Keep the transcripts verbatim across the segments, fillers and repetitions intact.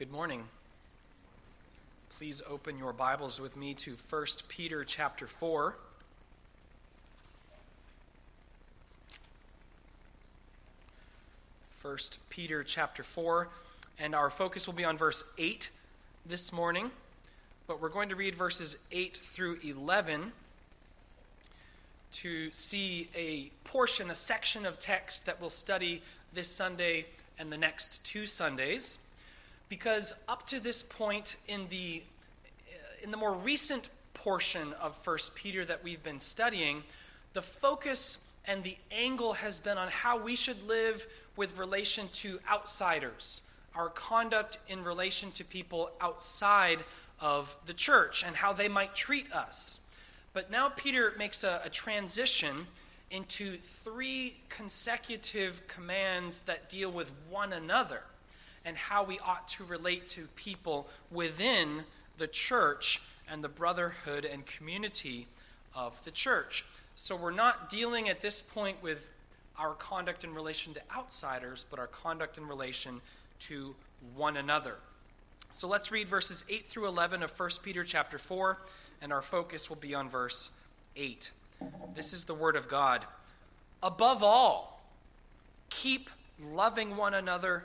Good morning. Please open your Bibles with me to First Peter chapter four. First Peter chapter four, and our focus will be on verse eight this morning, but we're going to read verses eight through eleven to see a portion, a section of text that we'll study this Sunday and the next two Sundays. Because up to this point in the in the more recent portion of First Peter that we've been studying, the focus and the angle has been on how we should live with relation to outsiders, our conduct in relation to people outside of the church and how they might treat us. But now Peter makes a, a transition into three consecutive commands that deal with one another and how we ought to relate to people within the church and the brotherhood and community of the church. So we're not dealing at this point with our conduct in relation to outsiders, but our conduct in relation to one another. So let's read verses eight through eleven of First Peter chapter four, and our focus will be on verse eight. This is the word of God. Above all, keep loving one another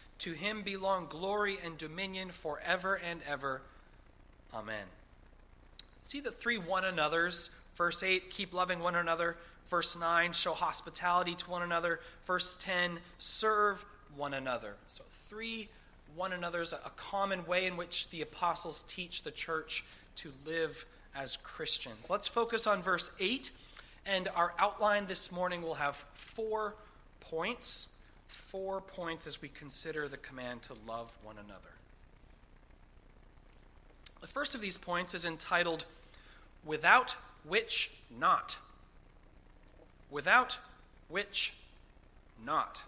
To him belong glory and dominion forever and ever. Amen. See the three one another's. Verse eight, keep loving one another. Verse nine, show hospitality to one another. Verse ten, serve one another. So three one another's, a common way in which the apostles teach the church to live as Christians. Let's focus on verse eight. And our outline this morning will have four points. Four points as we consider the command to love one another. The first of these points is entitled, Without Which Not. Without which not.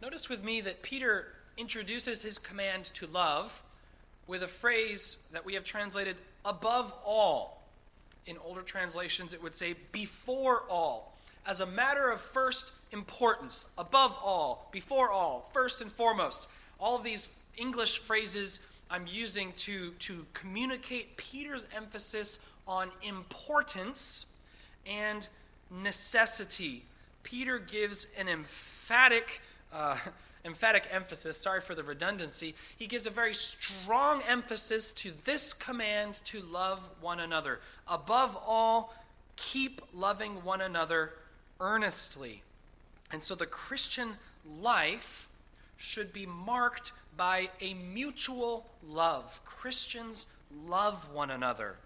Notice with me that Peter introduces his command to love with a phrase that we have translated above all. In older translations, it would say before all. As a matter of first importance, above all, before all, first and foremost. All of these English phrases I'm using to, to communicate Peter's emphasis on importance and necessity. Peter gives an emphatic, uh, emphatic emphasis, sorry for the redundancy. He gives a very strong emphasis to this command to love one another. Above all, keep loving one another earnestly. And so the Christian life should be marked by a mutual love. Christians love one another.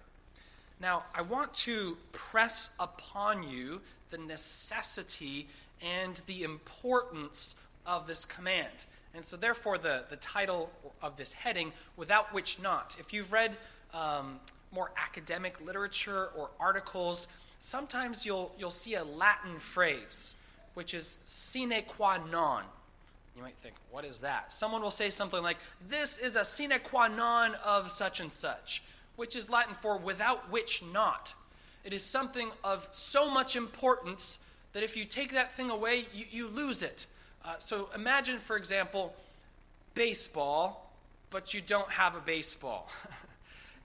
Now, I want to press upon you the necessity and the importance of this command. And so therefore, the, the title of this heading, Without Which Not. If you've read um, more academic literature or articles, sometimes you'll you'll see a Latin phrase, which is sine qua non. You might think, what is that? Someone will say something like, this is a sine qua non of such and such, which is Latin for without which not. It is something of so much importance that if you take that thing away, you, you lose it. Uh, so imagine, for example, baseball, but you don't have a baseball.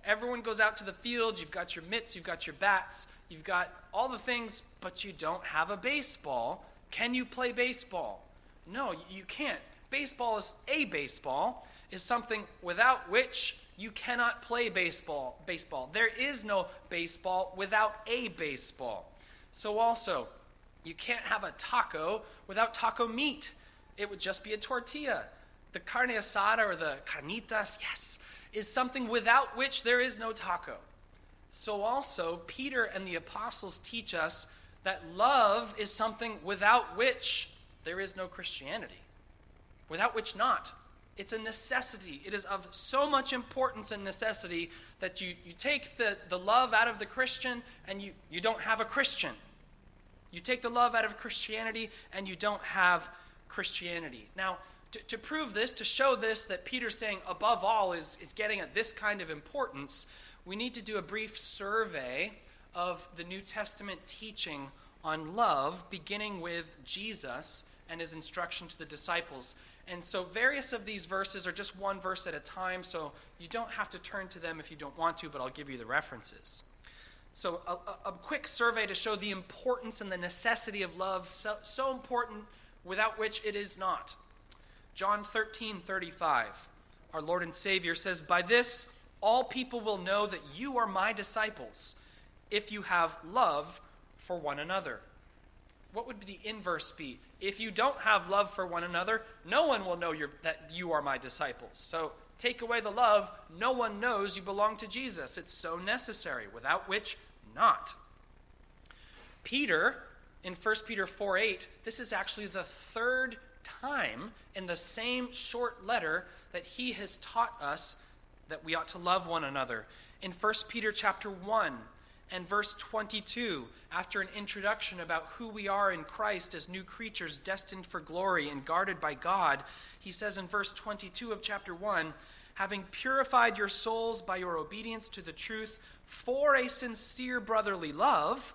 Everyone goes out to the field, you've got your mitts, you've got your bats, you've got all the things, but you don't have a baseball. Can you play baseball? No, you can't. Baseball is a baseball, is something without which you cannot play baseball. Baseball. There is no baseball without a baseball. So also, you can't have a taco without taco meat. It would just be a tortilla. The carne asada or the carnitas, yes, is something without which there is no taco. So also, Peter and the apostles teach us that love is something without which there is no Christianity, without which not. It's a necessity. It is of so much importance and necessity that you, you take the, the love out of the Christian and you, you don't have a Christian. You take the love out of Christianity and you don't have Christianity. Now, to, to prove this, to show this, that Peter's saying above all is, is getting at this kind of importance, we need to do a brief survey of the New Testament teaching on love, beginning with Jesus and his instruction to the disciples. And so various of these verses are just one verse at a time, so you don't have to turn to them if you don't want to, but I'll give you the references. So a, a quick survey to show the importance and the necessity of love, so, so important without which it is not. John thirteen thirty-five, our Lord and Savior says, "By this all people will know that you are my disciples, if you have love for one another." What would the inverse be? If you don't have love for one another, no one will know you're, that you are my disciples. So take away the love, no one knows you belong to Jesus. It's so necessary, without which not. Peter, in First Peter four eight, this is actually the third time in the same short letter that he has taught us that we ought to love one another. In First Peter chapter one, and verse twenty-two, after an introduction about who we are in Christ as new creatures destined for glory and guarded by God, he says in verse twenty-two of chapter one, "Having purified your souls by your obedience to the truth for a sincere brotherly love,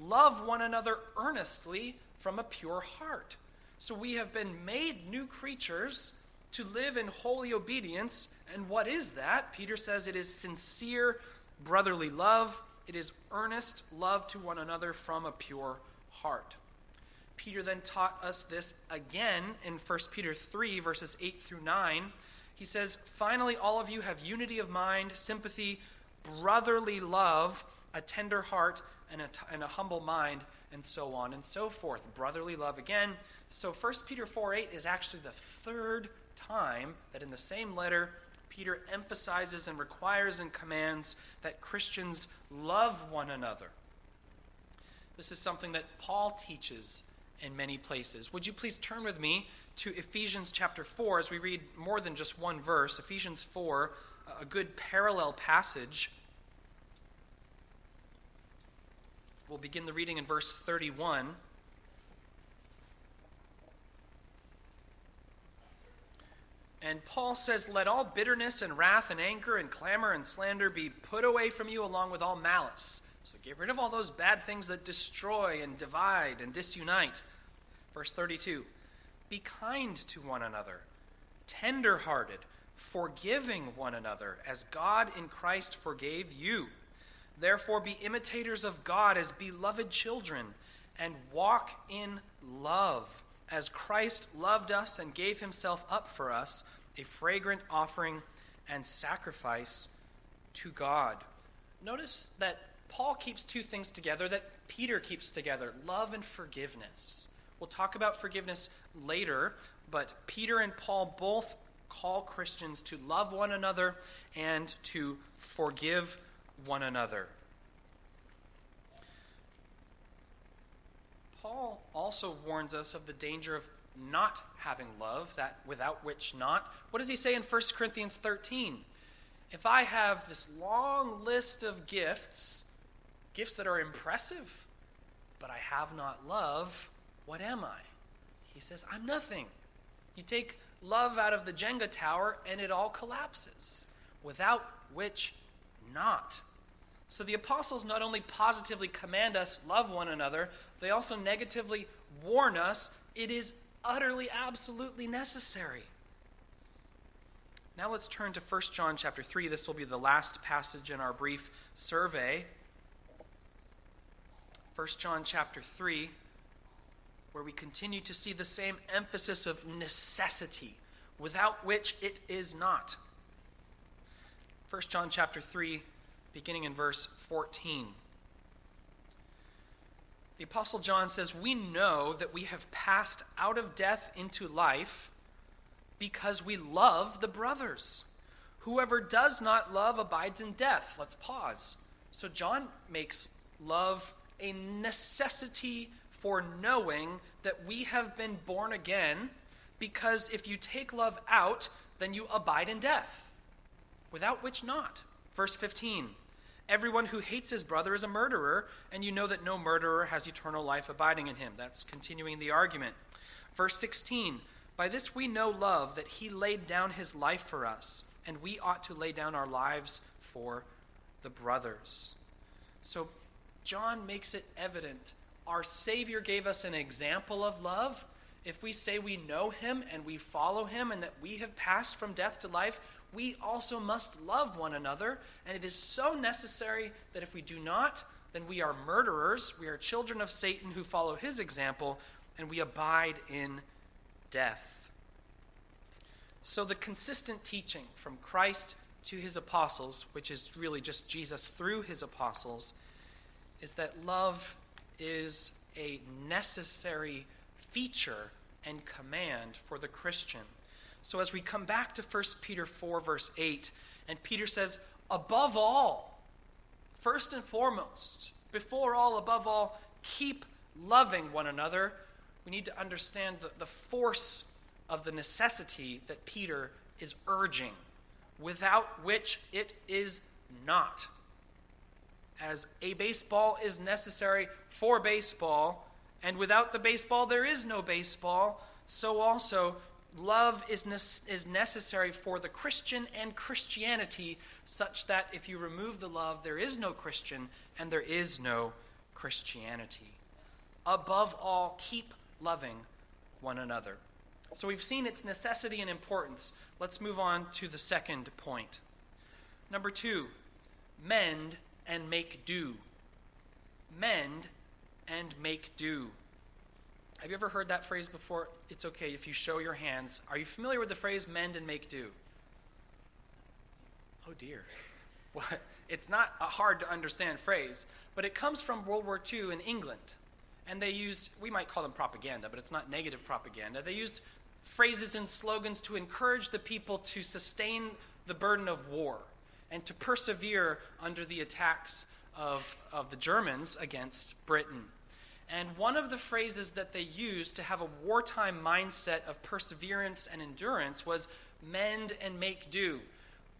love one another earnestly from a pure heart." So we have been made new creatures to live in holy obedience. And what is that? Peter says it is sincere brotherly love. It is earnest love to one another from a pure heart. Peter then taught us this again in First Peter three, verses eight through nine. He says, "Finally, all of you have unity of mind, sympathy, brotherly love, a tender heart, and a, t- and a humble mind," and so on and so forth. Brotherly love again. So First Peter four eight is actually the third time that in the same letter, Peter emphasizes and requires and commands that Christians love one another. This is something that Paul teaches in many places. Would you please turn with me to Ephesians chapter four as we read more than just one verse. Ephesians four, a good parallel passage. We'll begin the reading in verse thirty-one. And Paul says, "Let all bitterness and wrath and anger and clamor and slander be put away from you along with all malice." So get rid of all those bad things that destroy and divide and disunite. Verse thirty-two, "Be kind to one another, tender-hearted, forgiving one another, as God in Christ forgave you. Therefore be imitators of God as beloved children, and walk in love, as Christ loved us and gave himself up for us, a fragrant offering and sacrifice to God." Notice that Paul keeps two things together that Peter keeps together, love and forgiveness. We'll talk about forgiveness later, but Peter and Paul both call Christians to love one another and to forgive one another. Paul also warns us of the danger of not having love, that without which not. What does he say in First Corinthians thirteen? If I have this long list of gifts, gifts that are impressive, but I have not love, what am I? He says, I'm nothing. You take love out of the Jenga tower and it all collapses. Without which not. So the apostles not only positively command us love one another, they also negatively warn us it is utterly, absolutely necessary. Now let's turn to First John chapter three. This will be the last passage in our brief survey. First John chapter three, where we continue to see the same emphasis of necessity, without which it is not. First John chapter three, beginning in verse fourteen. The Apostle John says, "We know that we have passed out of death into life because we love the brothers. Whoever does not love abides in death." Let's pause. So John makes love a necessity for knowing that we have been born again, because if you take love out, then you abide in death, without which not. Verse fifteen, everyone who hates his brother is a murderer, and you know that no murderer has eternal life abiding in him. That's continuing the argument. Verse sixteen, by this we know love, that he laid down his life for us, and we ought to lay down our lives for the brothers. So John makes it evident our Savior gave us an example of love. If we say we know him and we follow him and that we have passed from death to life, we also must love one another. And it is so necessary that if we do not, then we are murderers. We are children of Satan who follow his example, and we abide in death. So the consistent teaching from Christ to his apostles, which is really just Jesus through his apostles, is that love is a necessary feature and command for the Christian. So as we come back to First Peter four, verse eight, and Peter says, above all, first and foremost, before all, above all, keep loving one another, we need to understand the, the force of the necessity that Peter is urging, without which it is not. As a baseball is necessary for baseball, and without the baseball, there is no baseball. So also, love is ne- is necessary for the Christian and Christianity, such that if you remove the love, there is no Christian and there is no Christianity. Above all, keep loving one another. So we've seen its necessity and importance. Let's move on to the second point. Number two, mend and make do. Mend and make do. Have you ever heard that phrase before? It's okay if you show your hands. Are you familiar with the phrase mend and make do? Oh dear. Well, it's not a hard to understand phrase, but it comes from World War Two in England. And they used, we might call them propaganda, but it's not negative propaganda. They used phrases and slogans to encourage the people to sustain the burden of war and to persevere under the attacks of, of the Germans against Britain. And one of the phrases that they used to have a wartime mindset of perseverance and endurance was mend and make do.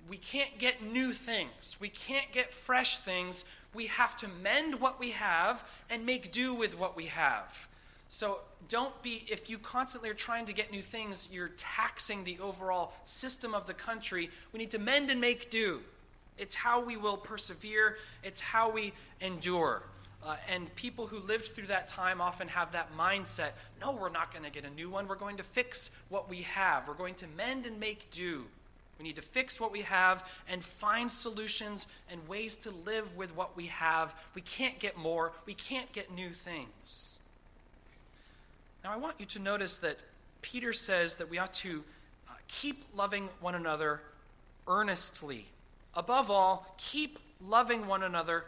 We can't get new things. We can't get fresh things. We have to mend what we have and make do with what we have. So don't be, if you constantly are trying to get new things, you're taxing the overall system of the country. We need to mend and make do. It's how we will persevere. It's how we endure. Uh, and people who lived through that time often have that mindset. No, we're not going to get a new one. We're going to fix what we have. We're going to mend and make do. We need to fix what we have and find solutions and ways to live with what we have. We can't get more. We can't get new things. Now, I want you to notice that Peter says that we ought to uh, keep loving one another earnestly. Above all, keep loving one another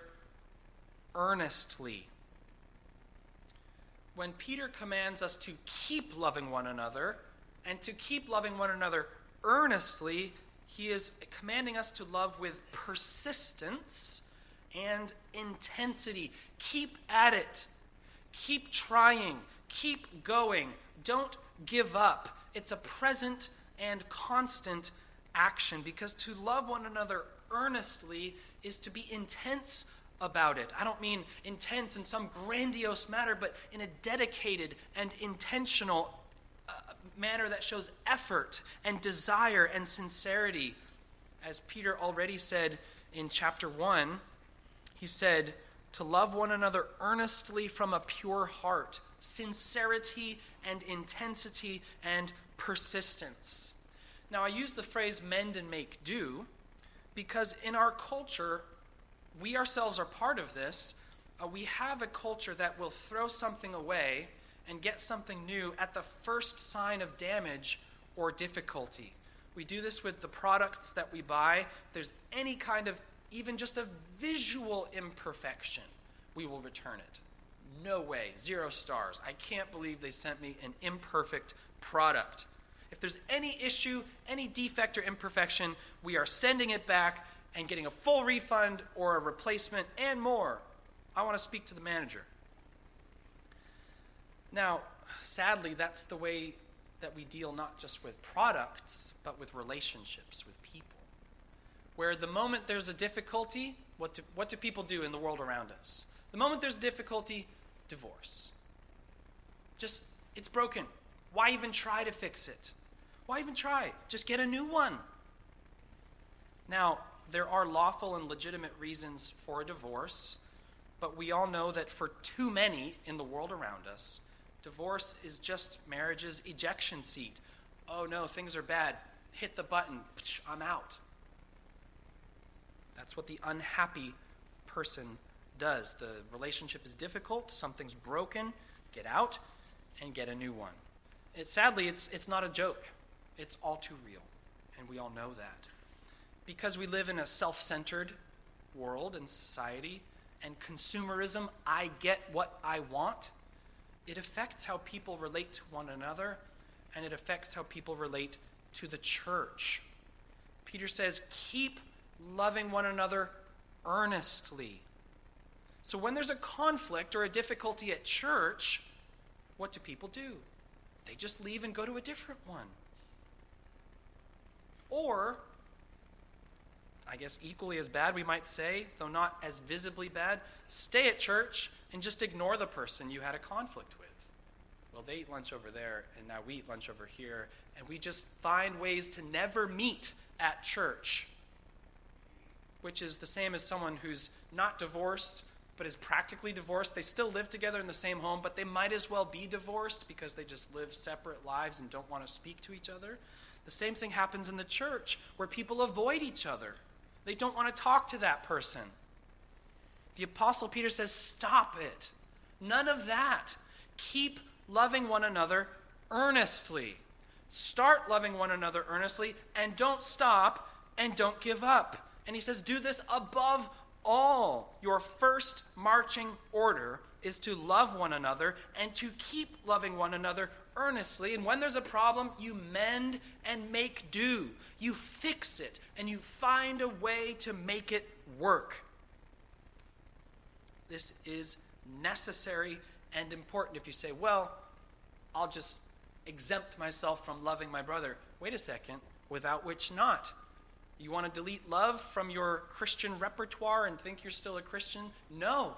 earnestly. When Peter commands us to keep loving one another and to keep loving one another earnestly, he is commanding us to love with persistence and intensity. Keep at it. Keep trying. Keep going. Don't give up. It's a present and constant action, because to love one another earnestly is to be intense about it. I don't mean intense in some grandiose manner, but in a dedicated and intentional uh, manner that shows effort and desire and sincerity. As Peter already said in chapter one, he said to love one another earnestly from a pure heart, sincerity and intensity and persistence. Now, I use the phrase mend and make do because in our culture, we ourselves are part of this. Uh, we have a culture that will throw something away and get something new at the first sign of damage or difficulty. We do this with the products that we buy. If there's any kind of even just a visual imperfection, we will return it. No way, zero stars. I can't believe they sent me an imperfect product. If there's any issue, any defect or imperfection, we are sending it back and getting a full refund or a replacement and more. I want to speak to the manager. Now, sadly, that's the way that we deal not just with products, but with relationships, with people. Where the moment there's a difficulty, what do, what do people do in the world around us? The moment there's difficulty, divorce. Just, it's broken. Why even try to fix it? Why even try? Just get a new one. Now, there are lawful and legitimate reasons for a divorce, but we all know that for too many in the world around us, divorce is just marriage's ejection seat. Oh no, things are bad. Hit the button. Psh, I'm out. That's what the unhappy person does. The relationship is difficult. Something's broken. Get out and get a new one. It, sadly, it's, it's not a joke. It's all too real, and we all know that. Because we live in a self-centered world and society, and consumerism, I get what I want, it affects how people relate to one another, and it affects how people relate to the church. Peter says, keep loving one another earnestly. So when there's a conflict or a difficulty at church, what do people do? They just leave and go to a different one. Or, I guess equally as bad, we might say, though not as visibly bad, stay at church and just ignore the person you had a conflict with. Well, they eat lunch over there, and now we eat lunch over here, and we just find ways to never meet at church, which is the same as someone who's not divorced, but is practically divorced. They still live together in the same home, but they might as well be divorced because they just live separate lives and don't want to speak to each other. The same thing happens in the church, where people avoid each other. They don't want to talk to that person. The Apostle Peter says, stop it. None of that. Keep loving one another earnestly. Start loving one another earnestly, and don't stop, and don't give up. And he says, do this above all. Your first marching order is to love one another and to keep loving one another earnestly. And when there's a problem, you mend and make do. You fix it, and you find a way to make it work. This is necessary and important. If you say, well, I'll just exempt myself from loving my brother. Wait a second, without which not. You want to delete love from your Christian repertoire and think you're still a Christian? No.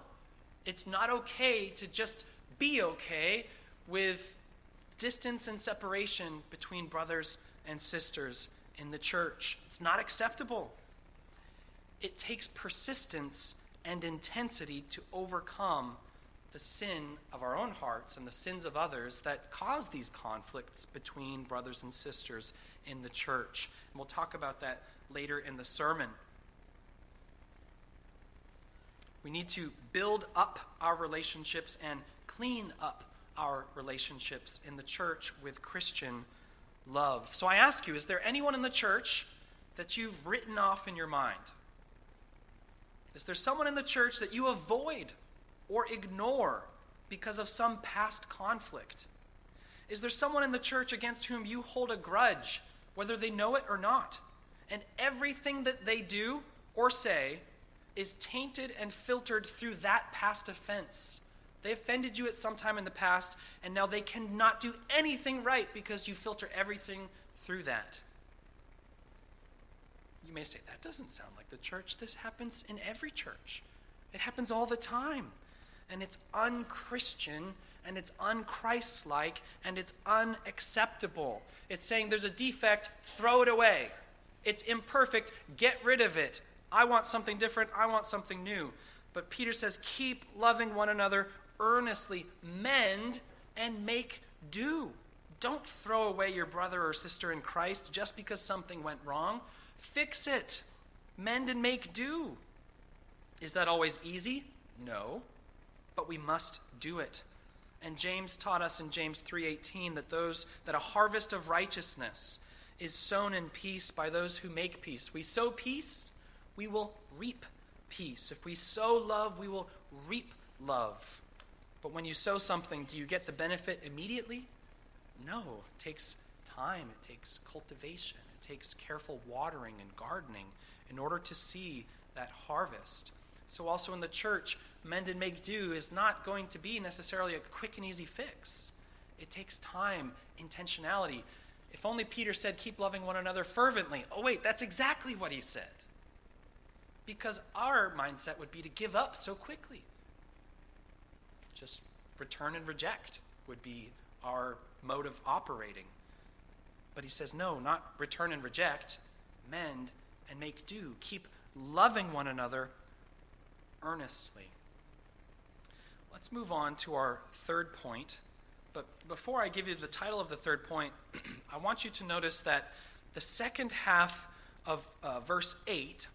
It's not okay to just be okay with distance and separation between brothers and sisters in the church. It's not acceptable. It takes persistence and intensity to overcome the sin of our own hearts and the sins of others that cause these conflicts between brothers and sisters in the church. And we'll talk about that later in the sermon. We need to build up our relationships and clean up our relationships in the church with Christian love. So I ask you, is there anyone in the church that you've written off in your mind? Is there someone in the church that you avoid or ignore because of some past conflict? Is there someone in the church against whom you hold a grudge, whether they know it or not? And everything that they do or say is tainted and filtered through that past offense. They offended you at some time in the past, and now they cannot do anything right because you filter everything through that. You may say, that doesn't sound like the church. This happens in every church. It happens all the time. And it's unchristian, and it's unchristlike, and it's unacceptable. It's saying there's a defect, throw it away. It's imperfect, get rid of it. I want something different, I want something new. But Peter says, keep loving one another earnestly, mend and make do. Don't throw away your brother or sister in Christ just because something went wrong. Fix it. Mend and make do. Is that always easy? No, but we must do it. And James taught us in James three eighteen that those that a harvest of righteousness is sown in peace by those who make peace. We sow peace, we will reap peace. If we sow love, we will reap love. But when you sow something, do you get the benefit immediately? No. It takes time. It takes cultivation. It takes careful watering and gardening in order to see that harvest. So also in the church, mend and make do is not going to be necessarily a quick and easy fix. It takes time, intentionality. If only Peter said, keep loving one another fervently. Oh, wait, that's exactly what he said. Because our mindset would be to give up so quickly. Just return and reject would be our mode of operating. But he says, no, not return and reject. Mend and make do. Keep loving one another earnestly. Let's move on to our third point. But before I give you the title of the third point, I want you to notice that the second half of uh, verse eight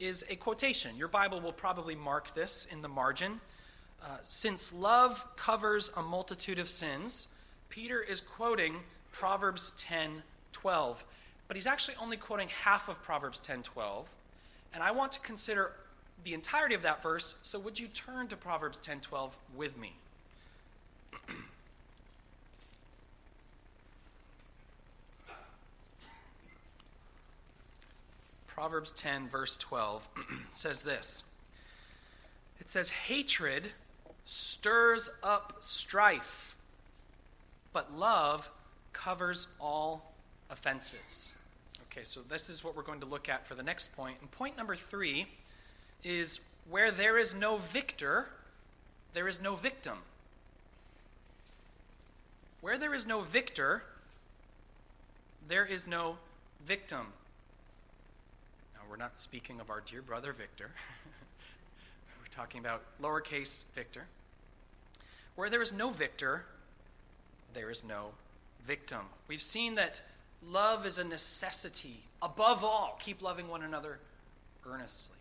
is a quotation. Your Bible will probably mark this in the margin. Uh, Since love covers a multitude of sins, Peter is quoting Proverbs ten twelve. But he's actually only quoting half of Proverbs ten twelve. And I want to consider the entirety of that verse, so would you turn to Proverbs ten twelve with me? Proverbs ten, verse twelve, says this. It says, hatred stirs up strife, but love covers all offenses. Okay, so this is what we're going to look at for the next point. And point number three is where there is no victor, there is no victim. Where there is no victor, there is no victim. We're not speaking of our dear brother Victor. We're talking about lowercase Victor. Where there is no victor, there is no victim. We've seen that love is a necessity. Above all, keep loving one another earnestly.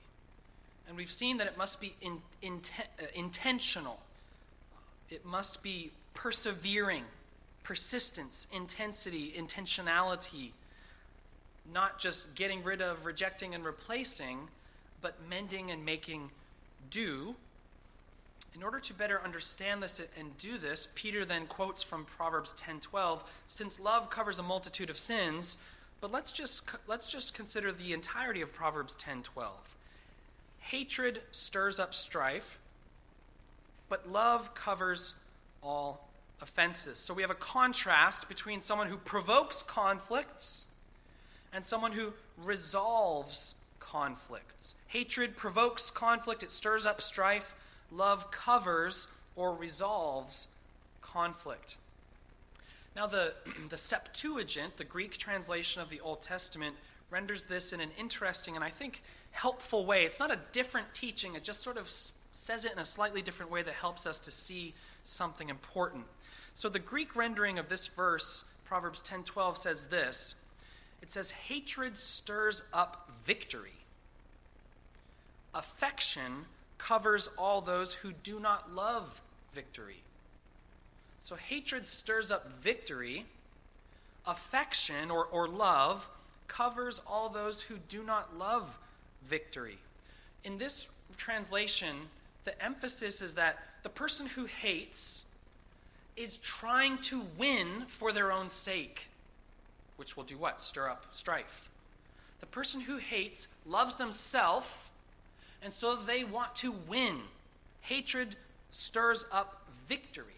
And we've seen that it must be in, inten- uh, intentional. It must be persevering, persistence, intensity, intentionality. Not just getting rid of, rejecting, and replacing, but mending and making do. In order to better understand this and do this, Peter then quotes from Proverbs ten twelve, since love covers a multitude of sins, but let's just let's just consider the entirety of Proverbs ten twelve. Hatred stirs up strife, but love covers all offenses. So we have a contrast between someone who provokes conflicts and someone who resolves conflicts. Hatred provokes conflict, it stirs up strife. Love covers or resolves conflict. Now the, the Septuagint, the Greek translation of the Old Testament, renders this in an interesting and I think helpful way. It's not a different teaching, it just sort of says it in a slightly different way that helps us to see something important. So the Greek rendering of this verse, Proverbs ten twelve, says this. It says, hatred stirs up victory. Affection covers all those who do not love victory. So hatred stirs up victory. Affection, or, or love, covers all those who do not love victory. In this translation, the emphasis is that the person who hates is trying to win for their own sake. Which will do what? Stir up strife. The person who hates loves themselves, and so they want to win. Hatred stirs up victory,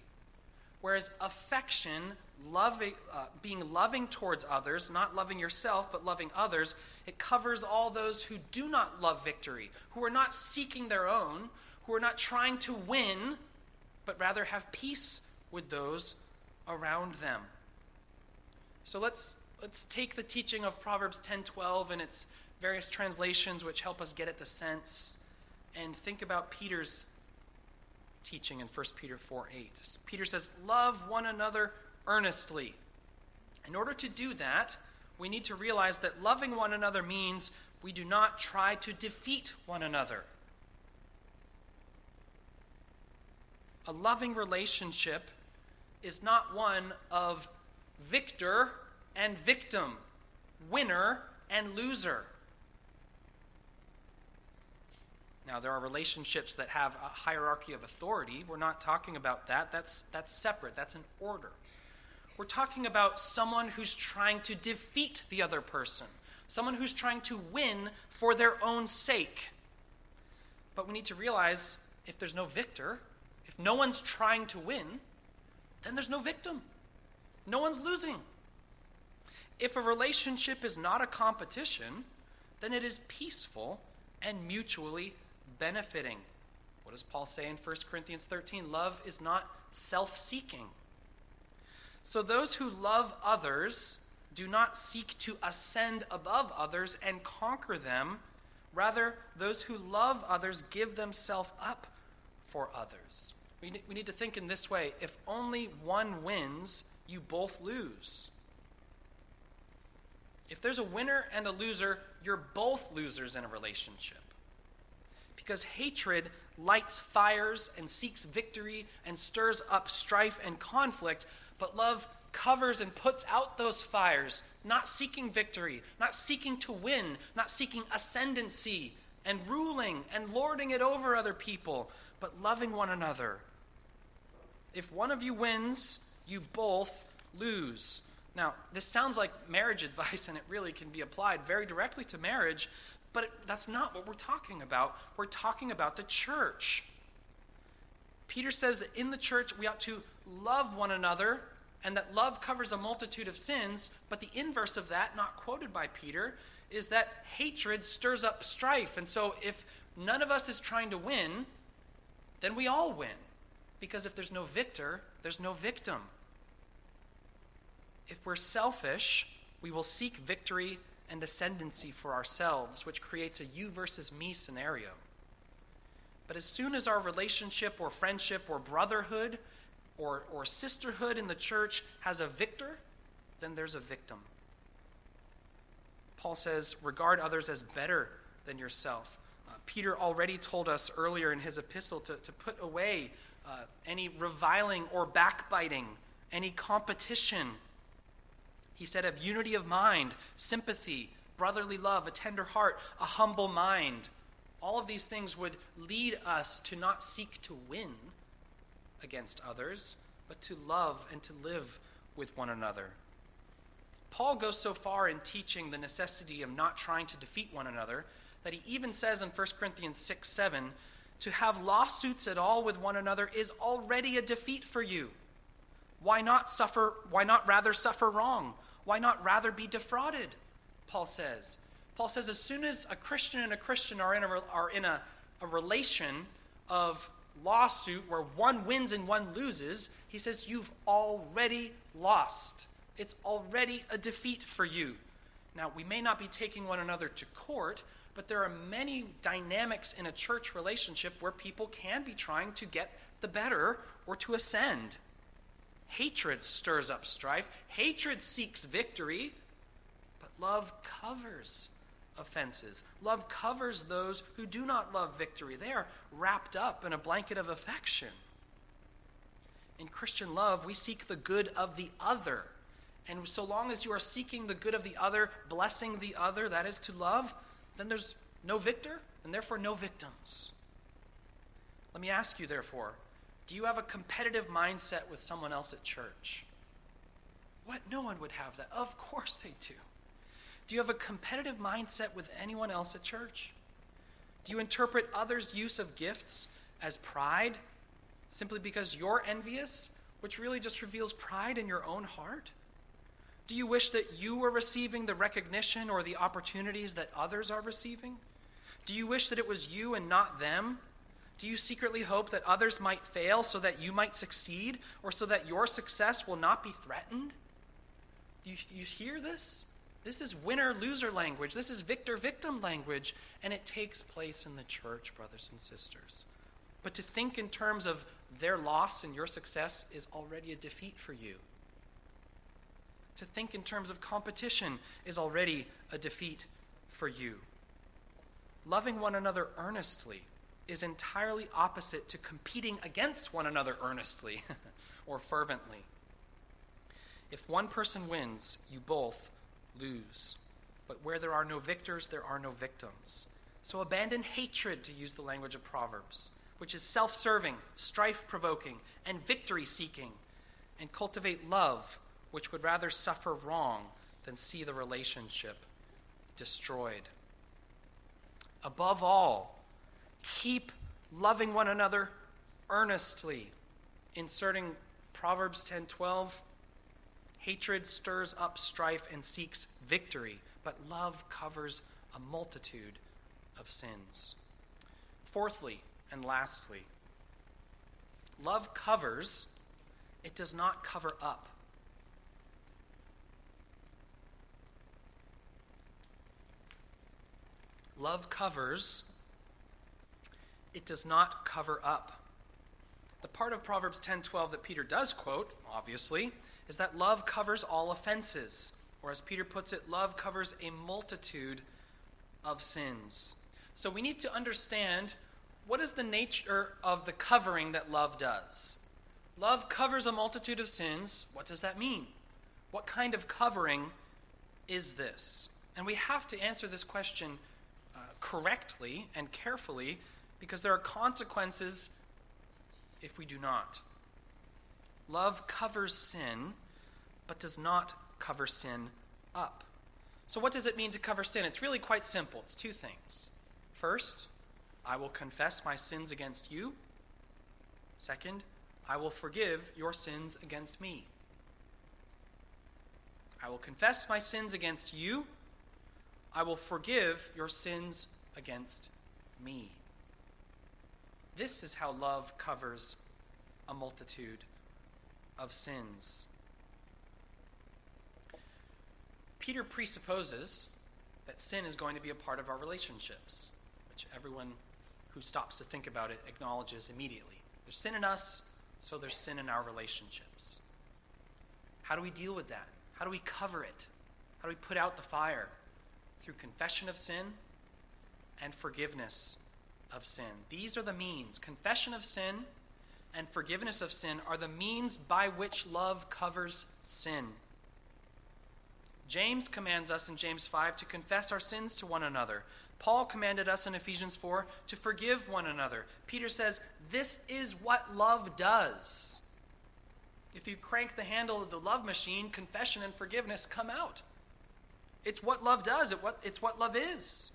whereas affection, loving, uh, being loving towards others, not loving yourself, but loving others, it covers all those who do not love victory, who are not seeking their own, who are not trying to win, but rather have peace with those around them. So let's Let's take the teaching of Proverbs ten twelve and its various translations which help us get at the sense and think about Peter's teaching in First Peter four eight. Peter says, love one another earnestly. In order to do that, we need to realize that loving one another means we do not try to defeat one another. A loving relationship is not one of victor and victim, winner and loser. Now, there are relationships that have a hierarchy of authority. We're not talking about that. That's, that's separate. That's an order. We're talking about someone who's trying to defeat the other person, someone who's trying to win for their own sake. But we need to realize if there's no victor, if no one's trying to win, then there's no victim. No one's losing. If a relationship is not a competition, then it is peaceful and mutually benefiting. What does Paul say in First Corinthians thirteen? Love is not self-seeking. So those who love others do not seek to ascend above others and conquer them. Rather, those who love others give themselves up for others. We need, we need to think in this way. If only one wins, you both lose. If there's a winner and a loser, you're both losers in a relationship. Because hatred lights fires and seeks victory and stirs up strife and conflict, but love covers and puts out those fires, not seeking victory, not seeking to win, not seeking ascendancy and ruling and lording it over other people, but loving one another. If one of you wins, you both lose. Now, this sounds like marriage advice, and it really can be applied very directly to marriage, but it, that's not what we're talking about. We're talking about the church. Peter says that in the church we ought to love one another, and that love covers a multitude of sins, but the inverse of that, not quoted by Peter, is that hatred stirs up strife. And so if none of us is trying to win, then we all win. Because if there's no victor, there's no victim. If we're selfish, we will seek victory and ascendancy for ourselves, which creates a you versus me scenario. But as soon as our relationship or friendship or brotherhood or, or sisterhood in the church has a victor, then there's a victim. Paul says, regard others as better than yourself. Uh, Peter already told us earlier in his epistle to, to put away uh, any reviling or backbiting, any competition. He said, have unity of mind, sympathy, brotherly love, a tender heart, a humble mind. All of these things would lead us to not seek to win against others, but to love and to live with one another. Paul goes so far in teaching the necessity of not trying to defeat one another that he even says in First Corinthians six seven, to have lawsuits at all with one another is already a defeat for you. Why not suffer? Why not rather suffer wrong? Why not rather be defrauded? Paul says. Paul says as soon as a Christian and a Christian are in a, are in a, a relation of lawsuit where one wins and one loses, he says you've already lost. It's already a defeat for you. Now, we may not be taking one another to court, but there are many dynamics in a church relationship where people can be trying to get the better or to ascend. Hatred stirs up strife. Hatred seeks victory. But love covers offenses. Love covers those who do not love victory. They are wrapped up in a blanket of affection. In Christian love, we seek the good of the other. And so long as you are seeking the good of the other, blessing the other, that is to love, then there's no victor and therefore no victims. Let me ask you, therefore, do you have a competitive mindset with someone else at church? What? No one would have that. Of course they do. Do you have a competitive mindset with anyone else at church? Do you interpret others' use of gifts as pride simply because you're envious, which really just reveals pride in your own heart? Do you wish that you were receiving the recognition or the opportunities that others are receiving? Do you wish that it was you and not them? Do you secretly hope that others might fail so that you might succeed or so that your success will not be threatened? You, you hear this? This is winner-loser language. This is victor-victim language, and it takes place in the church, brothers and sisters. But to think in terms of their loss and your success is already a defeat for you. To think in terms of competition is already a defeat for you. Loving one another earnestly is entirely opposite to competing against one another earnestly or fervently. If one person wins, you both lose. But where there are no victors, there are no victims. So abandon hatred, to use the language of Proverbs, which is self-serving, strife-provoking, and victory-seeking, and cultivate love, which would rather suffer wrong than see the relationship destroyed. Above all, keep loving one another earnestly. Inserting Proverbs ten twelve, Hatred stirs up strife and seeks victory, but love covers a multitude of sins. Fourthly and lastly, love covers, it does not cover up. Love covers, it does not cover up. The part of Proverbs ten twelve that Peter does quote, obviously, is that love covers all offenses. Or as Peter puts it, love covers a multitude of sins. So we need to understand, what is the nature of the covering that love does? Love covers a multitude of sins. What does that mean? What kind of covering is this? And we have to answer this question uh, correctly and carefully, because there are consequences if we do not. Love covers sin, but does not cover sin up. So what does it mean to cover sin? It's really quite simple. It's two things. First, I will confess my sins against you. Second, I will forgive your sins against me. I will confess my sins against you. I will forgive your sins against me. This is how love covers a multitude of sins. Peter presupposes that sin is going to be a part of our relationships, which everyone who stops to think about it acknowledges immediately. There's sin in us, so there's sin in our relationships. How do we deal with that? How do we cover it? How do we put out the fire? Through confession of sin and forgiveness of sin. These are the means. Confession of sin and forgiveness of sin are the means by which love covers sin. James commands us in James five to confess our sins to one another. Paul commanded us in Ephesians four to forgive one another. Peter says, this is what love does. If you crank the handle of the love machine, confession and forgiveness come out. It's what love does. It's what love is.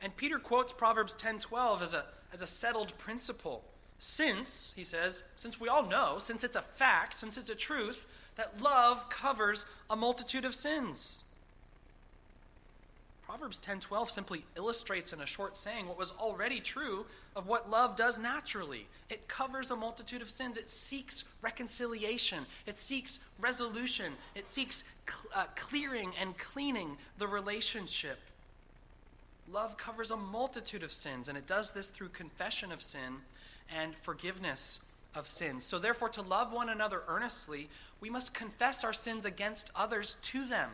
And Peter quotes Proverbs ten twelve as a, as a settled principle. Since, he says, since we all know, since it's a fact, since it's a truth, that love covers a multitude of sins. Proverbs ten twelve simply illustrates in a short saying what was already true of what love does naturally. It covers a multitude of sins. It seeks reconciliation. It seeks resolution. It seeks cl- uh, clearing and cleaning the relationship. Love covers a multitude of sins, and it does this through confession of sin and forgiveness of sins. So therefore, to love one another earnestly, we must confess our sins against others to them.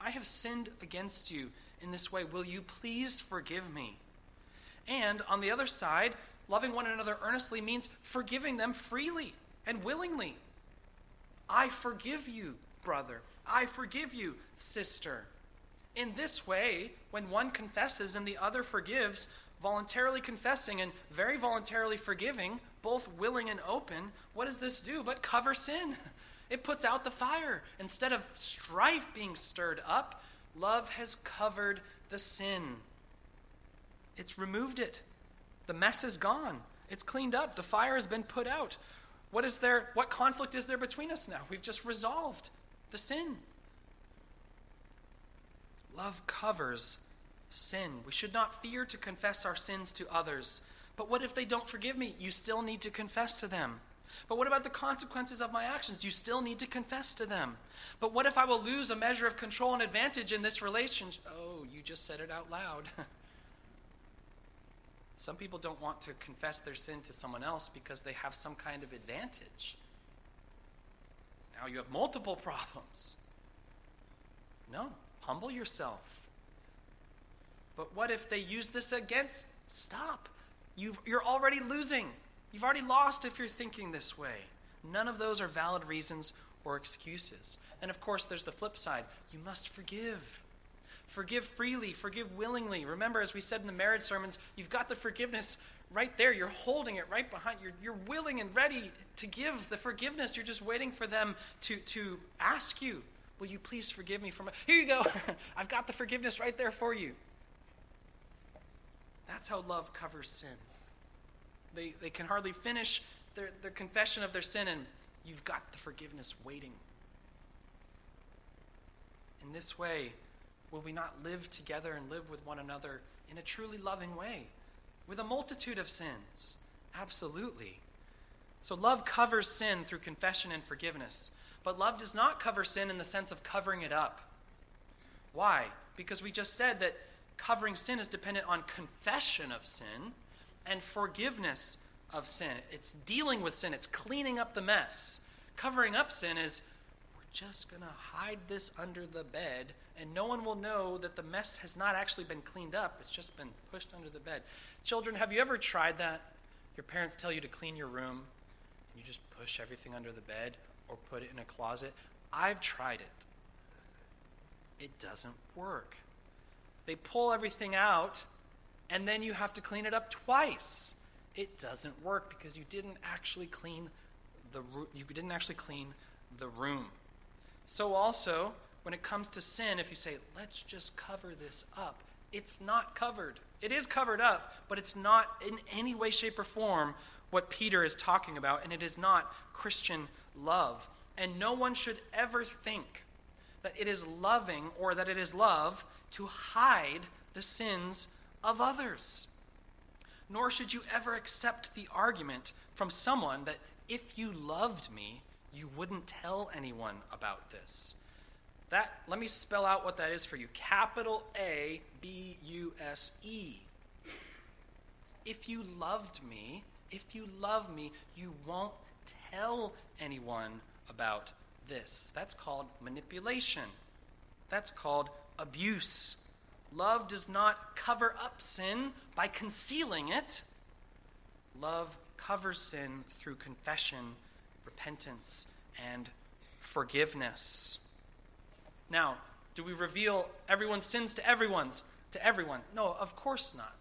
I have sinned against you in this way. Will you please forgive me? And on the other side, loving one another earnestly means forgiving them freely and willingly. I forgive you, brother. I forgive you, sister. In this way, when one confesses and the other forgives, voluntarily confessing and very voluntarily forgiving, both willing and open, what does this do but cover sin? It puts out the fire. Instead of strife being stirred up, love has covered the sin. It's removed it. The mess is gone. It's cleaned up. The fire has been put out. What is there? What conflict is there between us now? We've just resolved the sin. Love covers sin. We should not fear to confess our sins to others. But what if they don't forgive me? You still need to confess to them. But what about the consequences of my actions? You still need to confess to them. But what if I will lose a measure of control and advantage in this relationship? Oh, you just said it out loud. Some people don't want to confess their sin to someone else because they have some kind of advantage. Now you have multiple problems. No, humble yourself. But what if they use this against? Stop. You've, you're already losing. You've already lost if you're thinking this way. None of those are valid reasons or excuses. And of course, there's the flip side. You must forgive. Forgive freely. Forgive willingly. Remember, as we said in the marriage sermons, you've got the forgiveness right there. You're holding it right behind. You're, you're willing and ready to give the forgiveness. You're just waiting for them to, to ask you, will you please forgive me for my... Here you go. I've got the forgiveness right there for you. That's how love covers sin. They they can hardly finish their, their confession of their sin, and You've got the forgiveness waiting. In this way, will we not live together and live with one another in a truly loving way, with a multitude of sins? Absolutely. So love covers sin through confession and forgiveness, but love does not cover sin in the sense of covering it up. Why? Because we just said that covering sin is dependent on confession of sin and forgiveness of sin. It's dealing with sin. It's cleaning up the mess. Covering up sin is, we're just going to hide this under the bed, and no one will know that the mess has not actually been cleaned up. It's just been pushed under the bed. Children, have you ever tried that? Your parents tell you to clean your room, and you just push everything under the bed or put it in a closet. I've tried it. It doesn't work. They pull everything out, and then you have to clean it up twice. It doesn't work because you didn't actually clean the you didn't actually clean the room. So also, when it comes to sin, if you say, let's just cover this up, it's not covered. It is covered up, but it's not in any way, shape, or form what Peter is talking about, and it is not Christian love. And no one should ever think that it is loving or that it is love to hide the sins of others. Nor should you ever accept the argument from someone that if you loved me, you wouldn't tell anyone about this. That, let me spell out what that is for you. Capital A B U S E. If you loved me, if you love me, you won't tell anyone about this. That's called manipulation. That's called abuse. Love does not cover up sin by concealing it. Love covers sin through confession, repentance, and forgiveness. Now, do we reveal everyone's sins to everyone's, to everyone? No, of course not.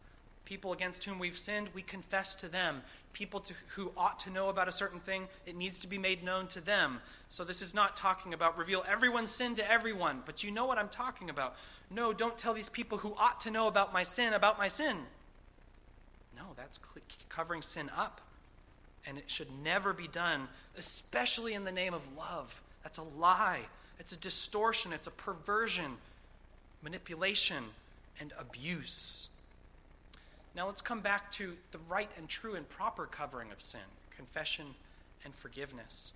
People against whom we've sinned, we confess to them. People to, who ought to know about a certain thing, it needs to be made known to them. So this is not talking about reveal everyone's sin to everyone, but you know what I'm talking about. No, don't tell these people who ought to know about my sin about my sin. No, that's covering sin up, and it should never be done, especially in the name of love. That's a lie. It's a distortion. It's a perversion, manipulation, and abuse. Now let's come back to the right and true and proper covering of sin, confession and forgiveness.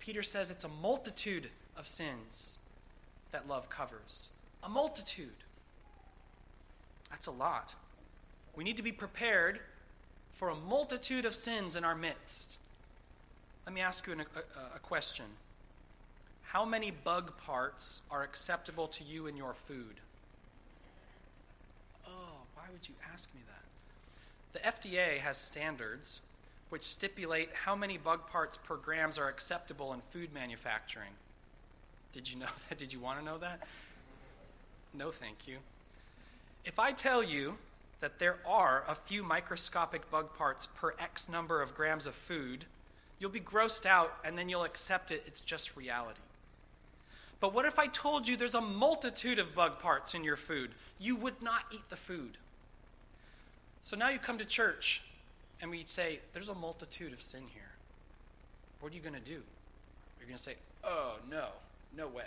Peter says it's a multitude of sins that love covers. A multitude. That's a lot. We need to be prepared for a multitude of sins in our midst. Let me ask you an, a, a question. How many bug parts are acceptable to you in your food? Oh, why would you ask me that? The F D A has standards which stipulate how many bug parts per grams are acceptable in food manufacturing. Did you know that? Did you want to know that? No, thank you. If I tell you that there are a few microscopic bug parts per X number of grams of food, you'll be grossed out and then you'll accept it. It's just reality. But what if I told you there's a multitude of bug parts in your food? You would not eat the food. So now you come to church and we say, there's a multitude of sin here. What are you going to do? You're going to say, oh, no, no way.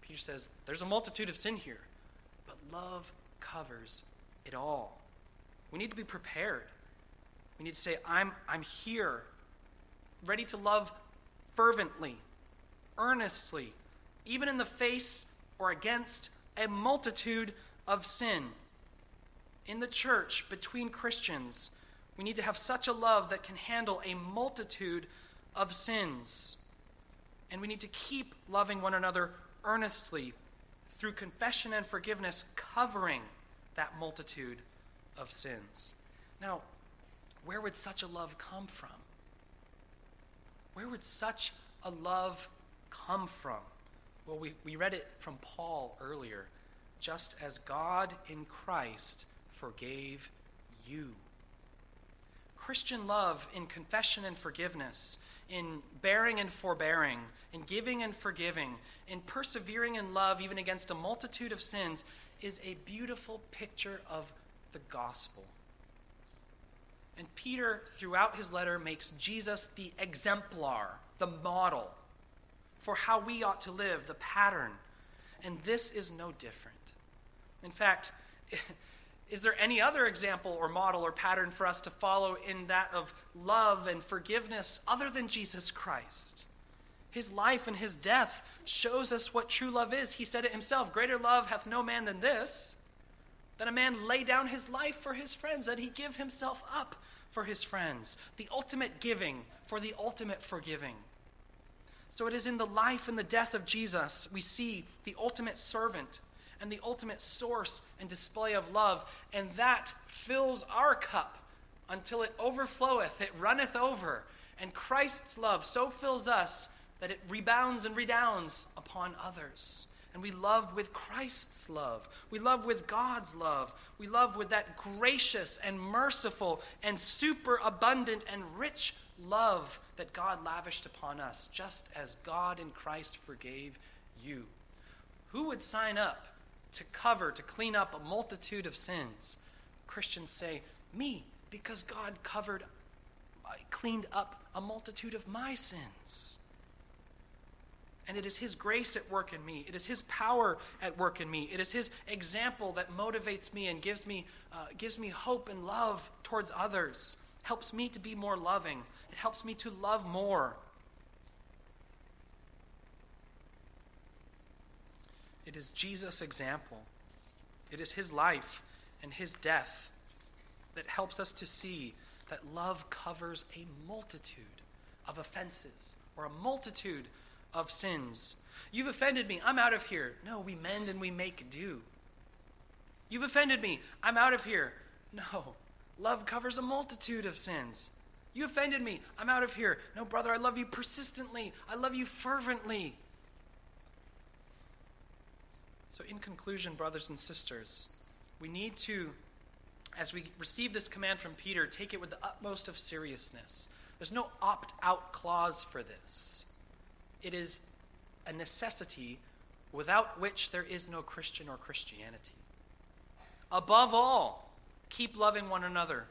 Peter says, there's a multitude of sin here, but love covers it all. We need to be prepared. We need to say, I'm, I'm here, ready to love fervently, earnestly, even in the face or against a multitude of sin. In the church, between Christians, we need to have such a love that can handle a multitude of sins. And we need to keep loving one another earnestly through confession and forgiveness, covering that multitude of sins. Now, where would such a love come from? Where would such a love come from? Well, we, we read it from Paul earlier. Just as God in Christ forgave you. Christian love in confession and forgiveness, in bearing and forbearing, in giving and forgiving, in persevering in love even against a multitude of sins, is a beautiful picture of the gospel. And Peter, throughout his letter, makes Jesus the exemplar, the model for how we ought to live, the pattern. And this is no different. In fact, is there any other example or model or pattern for us to follow in that of love and forgiveness other than Jesus Christ? His life and his death shows us what true love is. He said it himself, "Greater love hath no man than this, that a man lay down his life for his friends, that he give himself up for his friends." The ultimate giving for the ultimate forgiving. So it is in the life and the death of Jesus we see the ultimate servant and the ultimate source and display of love, and that fills our cup until it overfloweth, it runneth over, and Christ's love so fills us that it rebounds and redounds upon others. And we love with Christ's love. We love with God's love. We love with that gracious and merciful and super abundant and rich love that God lavished upon us, just as God in Christ forgave you. Who would sign up to cover, to clean up a multitude of sins? Christians say, me, because God covered, cleaned up a multitude of my sins. And it is his grace at work in me. It is his power at work in me. It is his example that motivates me and gives me, uh, gives me hope and love towards others. Helps me to be more loving. It helps me to love more. It is Jesus' example. It is his life and his death that helps us to see that love covers a multitude of offenses or a multitude of of sins. You've offended me. I'm out of here. No, we mend and we make do. You've offended me. I'm out of here. No, love covers a multitude of sins. You offended me. I'm out of here. No, brother, I love you persistently. I love you fervently. So in conclusion, brothers and sisters, we need to, as we receive this command from Peter, take it with the utmost of seriousness. There's no opt-out clause for this. It is a necessity without which there is no Christian or Christianity. Above all, keep loving one another.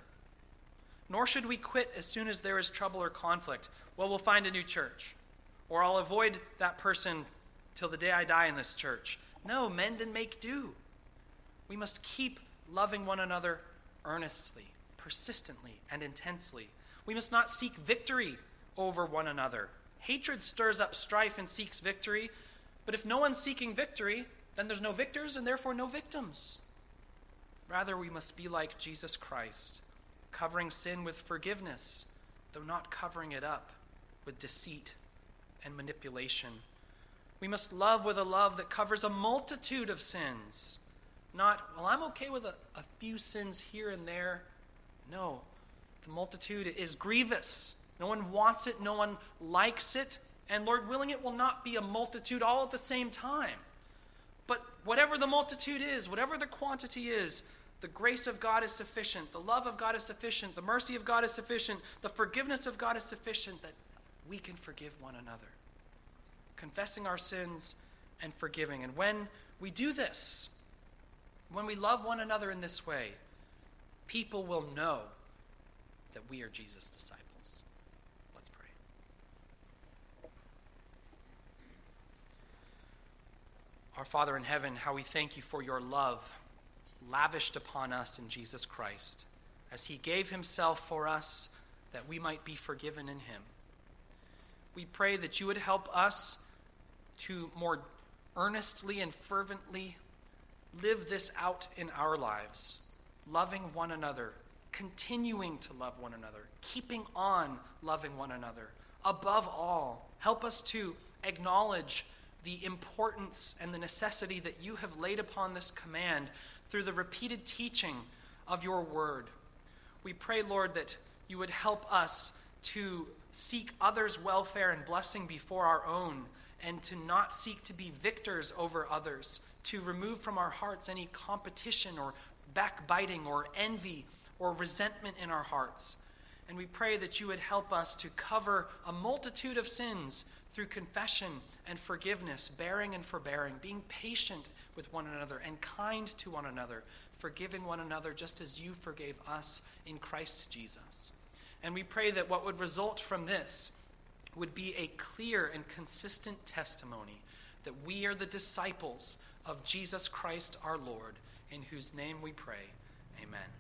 Nor should we quit as soon as there is trouble or conflict. Well, we'll find a new church. Or I'll avoid that person till the day I die in this church. No, mend and make do. We must keep loving one another earnestly, persistently, and intensely. We must not seek victory over one another. Hatred stirs up strife and seeks victory, but if no one's seeking victory, then there's no victors and therefore no victims. Rather, we must be like Jesus Christ, covering sin with forgiveness, though not covering it up with deceit and manipulation. We must love with a love that covers a multitude of sins, not, well, I'm okay with a, a few sins here and there. No, the multitude is grievous. No one wants it, no one likes it, and Lord willing, it will not be a multitude all at the same time. But whatever the multitude is, whatever the quantity is, the grace of God is sufficient, the love of God is sufficient, the mercy of God is sufficient, the forgiveness of God is sufficient that we can forgive one another, confessing our sins and forgiving. And when we do this, when we love one another in this way, people will know that we are Jesus' disciples. Our Father in heaven, how we thank you for your love lavished upon us in Jesus Christ, as he gave himself for us that we might be forgiven in him. We pray that you would help us to more earnestly and fervently live this out in our lives, loving one another, continuing to love one another, keeping on loving one another. Above all, help us to acknowledge the importance and the necessity that you have laid upon this command through the repeated teaching of your word. We pray, Lord, that you would help us to seek others' welfare and blessing before our own, and to not seek to be victors over others, to remove from our hearts any competition or backbiting or envy or resentment in our hearts. And we pray that you would help us to cover a multitude of sins through confession and forgiveness, bearing and forbearing, being patient with one another and kind to one another, forgiving one another just as you forgave us in Christ Jesus. And we pray that what would result from this would be a clear and consistent testimony that we are the disciples of Jesus Christ our Lord, in whose name we pray. Amen.